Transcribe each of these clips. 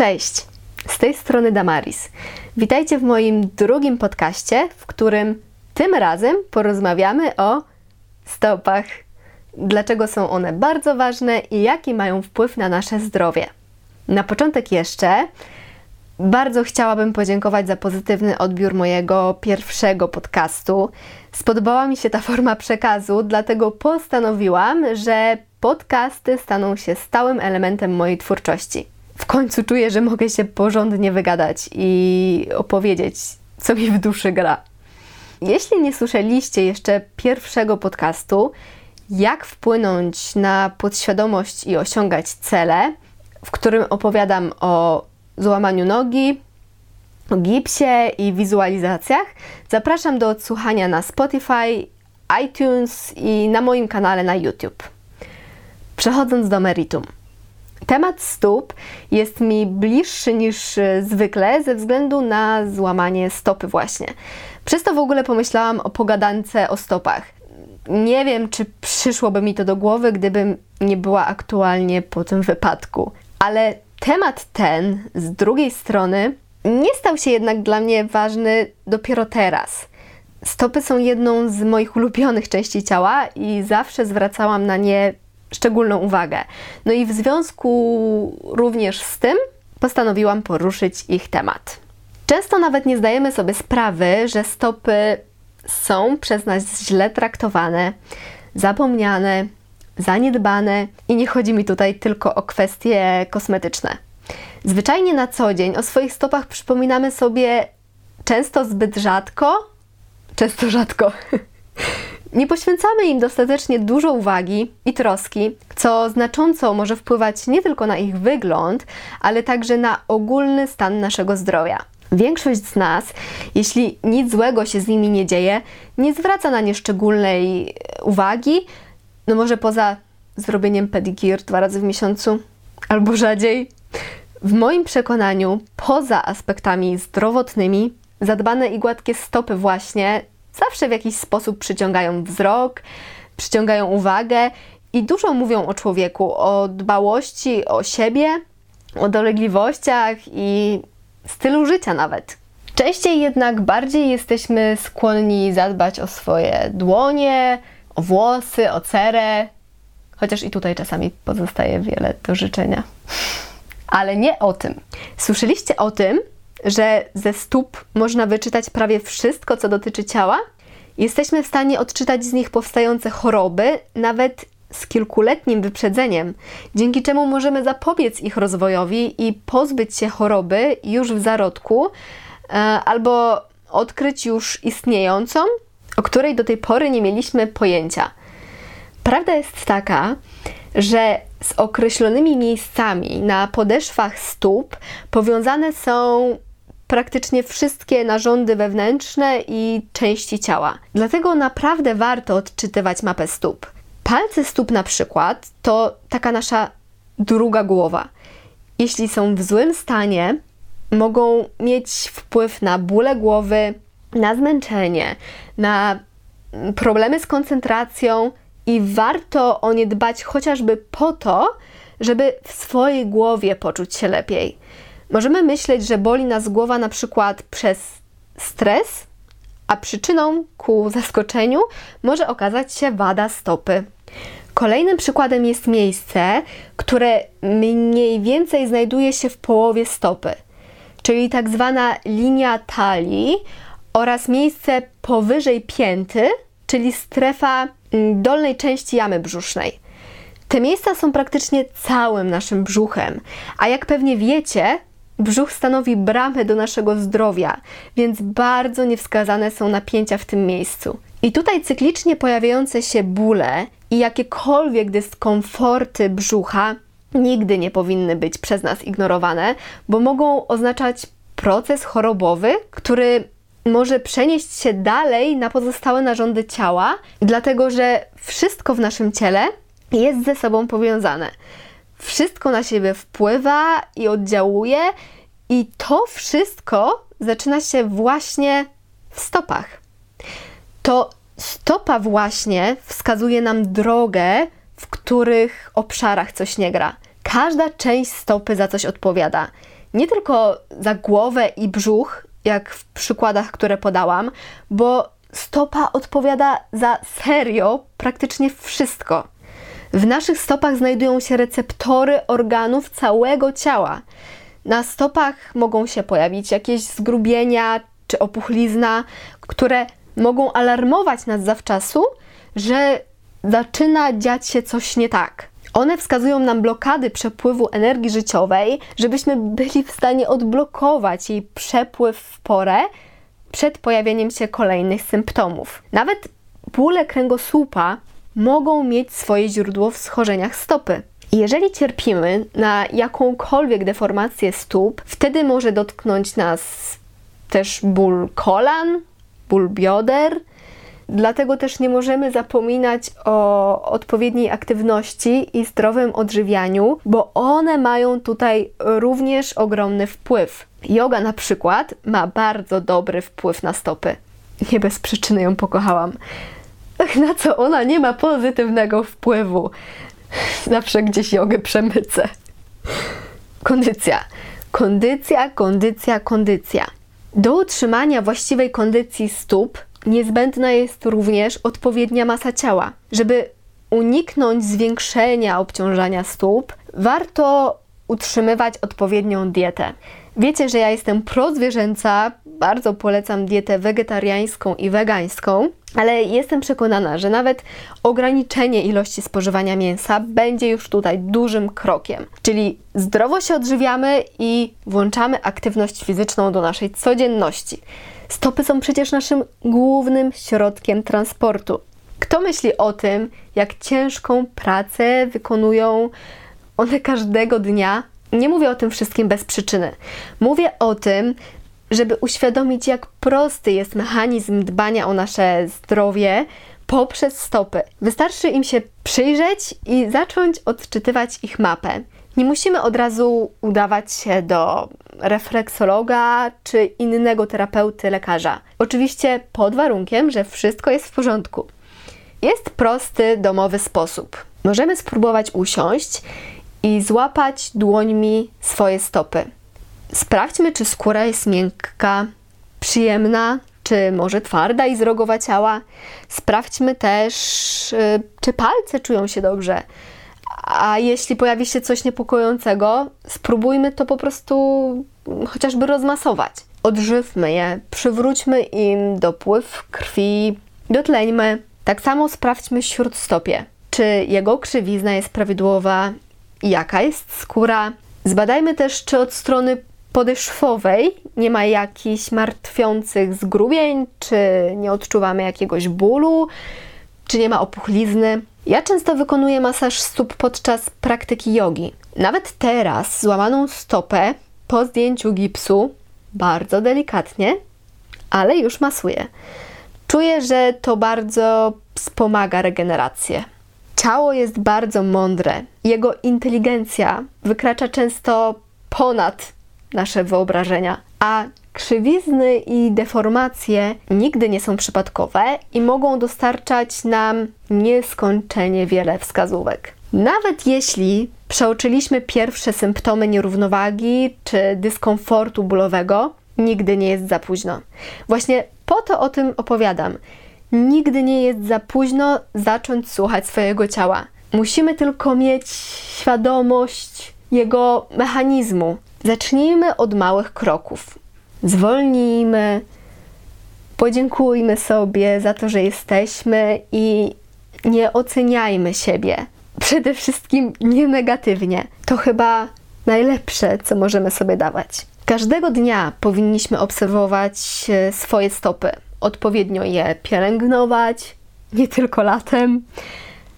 Cześć, z tej strony Damaris. Witajcie w moim drugim podcaście, w którym tym razem porozmawiamy o stopach. Dlaczego są one bardzo ważne i jaki mają wpływ na nasze zdrowie. Na początek jeszcze bardzo chciałabym podziękować za pozytywny odbiór mojego pierwszego podcastu. Spodobała mi się ta forma przekazu, dlatego postanowiłam, że podcasty staną się stałym elementem mojej twórczości. W końcu czuję, że mogę się porządnie wygadać i opowiedzieć, co mi w duszy gra. Jeśli nie słyszeliście jeszcze pierwszego podcastu, jak wpłynąć na podświadomość i osiągać cele, w którym opowiadam o złamaniu nogi, o gipsie i wizualizacjach, zapraszam do odsłuchania na Spotify, iTunes i na moim kanale na YouTube. Przechodząc do meritum. Temat stóp jest mi bliższy niż zwykle ze względu na złamanie stopy właśnie. Przez to w ogóle pomyślałam o pogadance o stopach. Nie wiem, czy przyszłoby mi to do głowy, gdybym nie była aktualnie po tym wypadku. Ale temat ten, z drugiej strony, nie stał się jednak dla mnie ważny dopiero teraz. Stopy są jedną z moich ulubionych części ciała i zawsze zwracałam na nie szczególną uwagę. No i w związku również z tym postanowiłam poruszyć ich temat. Często nawet nie zdajemy sobie sprawy, że stopy są przez nas źle traktowane, zapomniane, zaniedbane i nie chodzi mi tutaj tylko o kwestie kosmetyczne. Zwyczajnie na co dzień o swoich stopach przypominamy sobie często rzadko. Nie poświęcamy im dostatecznie dużo uwagi i troski, co znacząco może wpływać nie tylko na ich wygląd, ale także na ogólny stan naszego zdrowia. Większość z nas, jeśli nic złego się z nimi nie dzieje, nie zwraca na nie szczególnej uwagi, no może poza zrobieniem pedikir 2 razy w miesiącu albo rzadziej. W moim przekonaniu, poza aspektami zdrowotnymi, zadbane i gładkie stopy właśnie zawsze w jakiś sposób przyciągają wzrok, przyciągają uwagę i dużo mówią o człowieku, o dbałości, o siebie, o dolegliwościach i stylu życia nawet. Częściej jednak bardziej jesteśmy skłonni zadbać o swoje dłonie, o włosy, o cerę, chociaż i tutaj czasami pozostaje wiele do życzenia. Ale nie o tym. Słyszeliście o tym, że ze stóp można wyczytać prawie wszystko, co dotyczy ciała? Jesteśmy w stanie odczytać z nich powstające choroby, nawet z kilkuletnim wyprzedzeniem, dzięki czemu możemy zapobiec ich rozwojowi i pozbyć się choroby już w zarodku, albo odkryć już istniejącą, o której do tej pory nie mieliśmy pojęcia. Prawda jest taka, że z określonymi miejscami na podeszwach stóp powiązane są praktycznie wszystkie narządy wewnętrzne i części ciała. Dlatego naprawdę warto odczytywać mapę stóp. Palce stóp na przykład to taka nasza druga głowa. Jeśli są w złym stanie, mogą mieć wpływ na bóle głowy, na zmęczenie, na problemy z koncentracją i warto o nie dbać chociażby po to, żeby w swojej głowie poczuć się lepiej. Możemy myśleć, że boli nas głowa na przykład przez stres, a przyczyną ku zaskoczeniu może okazać się wada stopy. Kolejnym przykładem jest miejsce, które mniej więcej znajduje się w połowie stopy, czyli tak zwana linia talii oraz miejsce powyżej pięty, czyli strefa dolnej części jamy brzusznej. Te miejsca są praktycznie całym naszym brzuchem, a jak pewnie wiecie, brzuch stanowi bramę do naszego zdrowia, więc bardzo niewskazane są napięcia w tym miejscu. I tutaj cyklicznie pojawiające się bóle i jakiekolwiek dyskomforty brzucha nigdy nie powinny być przez nas ignorowane, bo mogą oznaczać proces chorobowy, który może przenieść się dalej na pozostałe narządy ciała, dlatego że wszystko w naszym ciele jest ze sobą powiązane. Wszystko na siebie wpływa i oddziałuje i to wszystko zaczyna się właśnie w stopach. To stopa właśnie wskazuje nam drogę, w których obszarach coś nie gra. Każda część stopy za coś odpowiada. nie tylko za głowę i brzuch, jak w przykładach, które podałam, bo stopa odpowiada za serio praktycznie wszystko. W naszych stopach znajdują się receptory organów całego ciała. Na stopach mogą się pojawić jakieś zgrubienia czy opuchlizna, które mogą alarmować nas zawczasu, że zaczyna dziać się coś nie tak. One wskazują nam blokady przepływu energii życiowej, żebyśmy byli w stanie odblokować jej przepływ w porę przed pojawieniem się kolejnych symptomów. Nawet bóle kręgosłupa mogą mieć swoje źródło w schorzeniach stopy. Jeżeli cierpimy na jakąkolwiek deformację stóp, wtedy może dotknąć nas też ból kolan, ból bioder. Dlatego też nie możemy zapominać o odpowiedniej aktywności i zdrowym odżywianiu, bo one mają tutaj również ogromny wpływ. Joga na przykład ma bardzo dobry wpływ na stopy. Nie bez przyczyny ją pokochałam. Na co ona nie ma pozytywnego wpływu? Zawsze gdzieś jogę przemycę. Kondycja. Kondycja, kondycja, kondycja. Do utrzymania właściwej kondycji stóp niezbędna jest również odpowiednia masa ciała. Żeby uniknąć zwiększenia obciążania stóp, warto utrzymywać odpowiednią dietę. Wiecie, że ja jestem prozwierzęca, bardzo polecam dietę wegetariańską i wegańską, ale jestem przekonana, że nawet ograniczenie ilości spożywania mięsa będzie już tutaj dużym krokiem. Czyli zdrowo się odżywiamy i włączamy aktywność fizyczną do naszej codzienności. Stopy są przecież naszym głównym środkiem transportu. Kto myśli o tym, jak ciężką pracę wykonują one każdego dnia? Nie mówię o tym wszystkim bez przyczyny. Mówię o tym, żeby uświadomić, jak prosty jest mechanizm dbania o nasze zdrowie poprzez stopy. Wystarczy im się przyjrzeć i zacząć odczytywać ich mapę. Nie musimy od razu udawać się do refleksologa czy innego terapeuty, lekarza. Oczywiście pod warunkiem, że wszystko jest w porządku. Jest prosty, domowy sposób. Możemy spróbować usiąść i złapać dłońmi swoje stopy. Sprawdźmy, czy skóra jest miękka, przyjemna, czy może twarda i zrogowaciała. Sprawdźmy też, czy palce czują się dobrze. A jeśli pojawi się coś niepokojącego, spróbujmy to po prostu chociażby rozmasować. Odżywmy je, przywróćmy im dopływ krwi, dotleńmy. Tak samo sprawdźmy śródstopie, czy jego krzywizna jest prawidłowa, jaka jest skóra. Zbadajmy też, czy od strony podeszwowej nie ma jakichś martwiących zgrubień, czy nie odczuwamy jakiegoś bólu, czy nie ma opuchlizny. Ja często wykonuję masaż stóp podczas praktyki jogi. Nawet teraz złamaną stopę po zdjęciu gipsu bardzo delikatnie, ale już masuję. Czuję, że to bardzo wspomaga regenerację. Ciało jest bardzo mądre. Jego inteligencja wykracza często ponad nasze wyobrażenia, a krzywizny i deformacje nigdy nie są przypadkowe i mogą dostarczać nam nieskończenie wiele wskazówek. Nawet jeśli przeoczyliśmy pierwsze symptomy nierównowagi czy dyskomfortu bólowego, nigdy nie jest za późno. Właśnie po to o tym opowiadam. Nigdy nie jest za późno zacząć słuchać swojego ciała. Musimy tylko mieć świadomość jego mechanizmu. Zacznijmy od małych kroków. Zwolnijmy, podziękujmy sobie za to, że jesteśmy i nie oceniajmy siebie. Przede wszystkim nie negatywnie. To chyba najlepsze, co możemy sobie dawać. Każdego dnia powinniśmy obserwować swoje stopy. Odpowiednio je pielęgnować, nie tylko latem,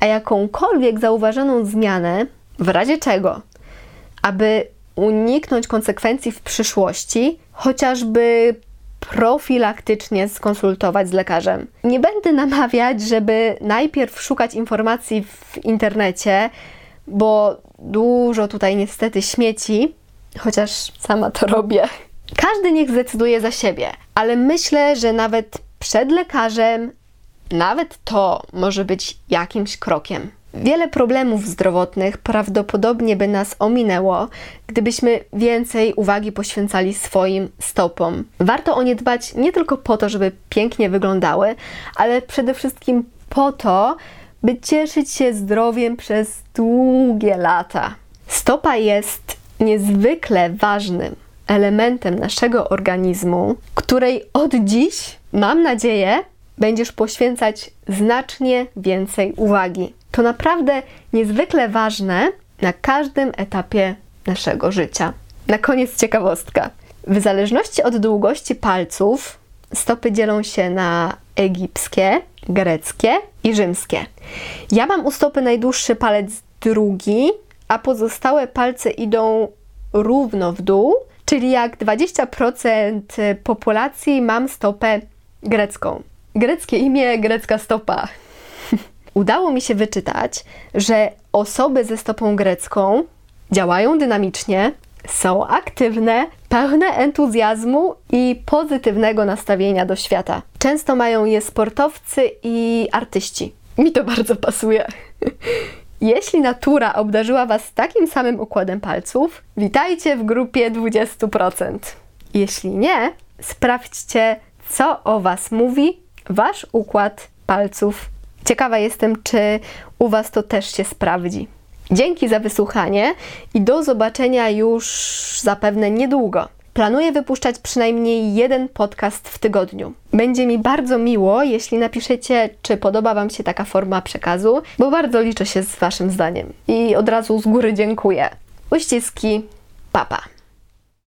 a jakąkolwiek zauważoną zmianę, w razie czego, aby uniknąć konsekwencji w przyszłości, chociażby profilaktycznie skonsultować z lekarzem. Nie będę namawiać, żeby najpierw szukać informacji w internecie, bo dużo tutaj niestety śmieci, chociaż sama to robię. Każdy niech zdecyduje za siebie, ale myślę, że nawet przed lekarzem, nawet to może być jakimś krokiem. Wiele problemów zdrowotnych prawdopodobnie by nas ominęło, gdybyśmy więcej uwagi poświęcali swoim stopom. Warto o nie dbać nie tylko po to, żeby pięknie wyglądały, ale przede wszystkim po to, by cieszyć się zdrowiem przez długie lata. Stopa jest niezwykle ważnym elementem naszego organizmu, której od dziś, mam nadzieję, będziesz poświęcać znacznie więcej uwagi. To naprawdę niezwykle ważne na każdym etapie naszego życia. Na koniec ciekawostka. W zależności od długości palców stopy dzielą się na egipskie, greckie i rzymskie. Ja mam u stopy najdłuższy palec drugi, a pozostałe palce idą równo w dół, czyli jak 20% populacji mam stopę grecką. Greckie imię, grecka stopa. Udało mi się wyczytać, że osoby ze stopą grecką działają dynamicznie, są aktywne, pełne entuzjazmu i pozytywnego nastawienia do świata. Często mają je sportowcy i artyści. Mi to bardzo pasuje. Jeśli natura obdarzyła Was takim samym układem palców, witajcie w grupie 20%. Jeśli nie, sprawdźcie, co o Was mówi Wasz układ palców. Ciekawa jestem, czy u Was to też się sprawdzi. Dzięki za wysłuchanie i do zobaczenia już zapewne niedługo. Planuję wypuszczać przynajmniej jeden podcast w tygodniu. Będzie mi bardzo miło, jeśli napiszecie, czy podoba Wam się taka forma przekazu, bo bardzo liczę się z Waszym zdaniem. I od razu z góry dziękuję. Uściski, pa pa!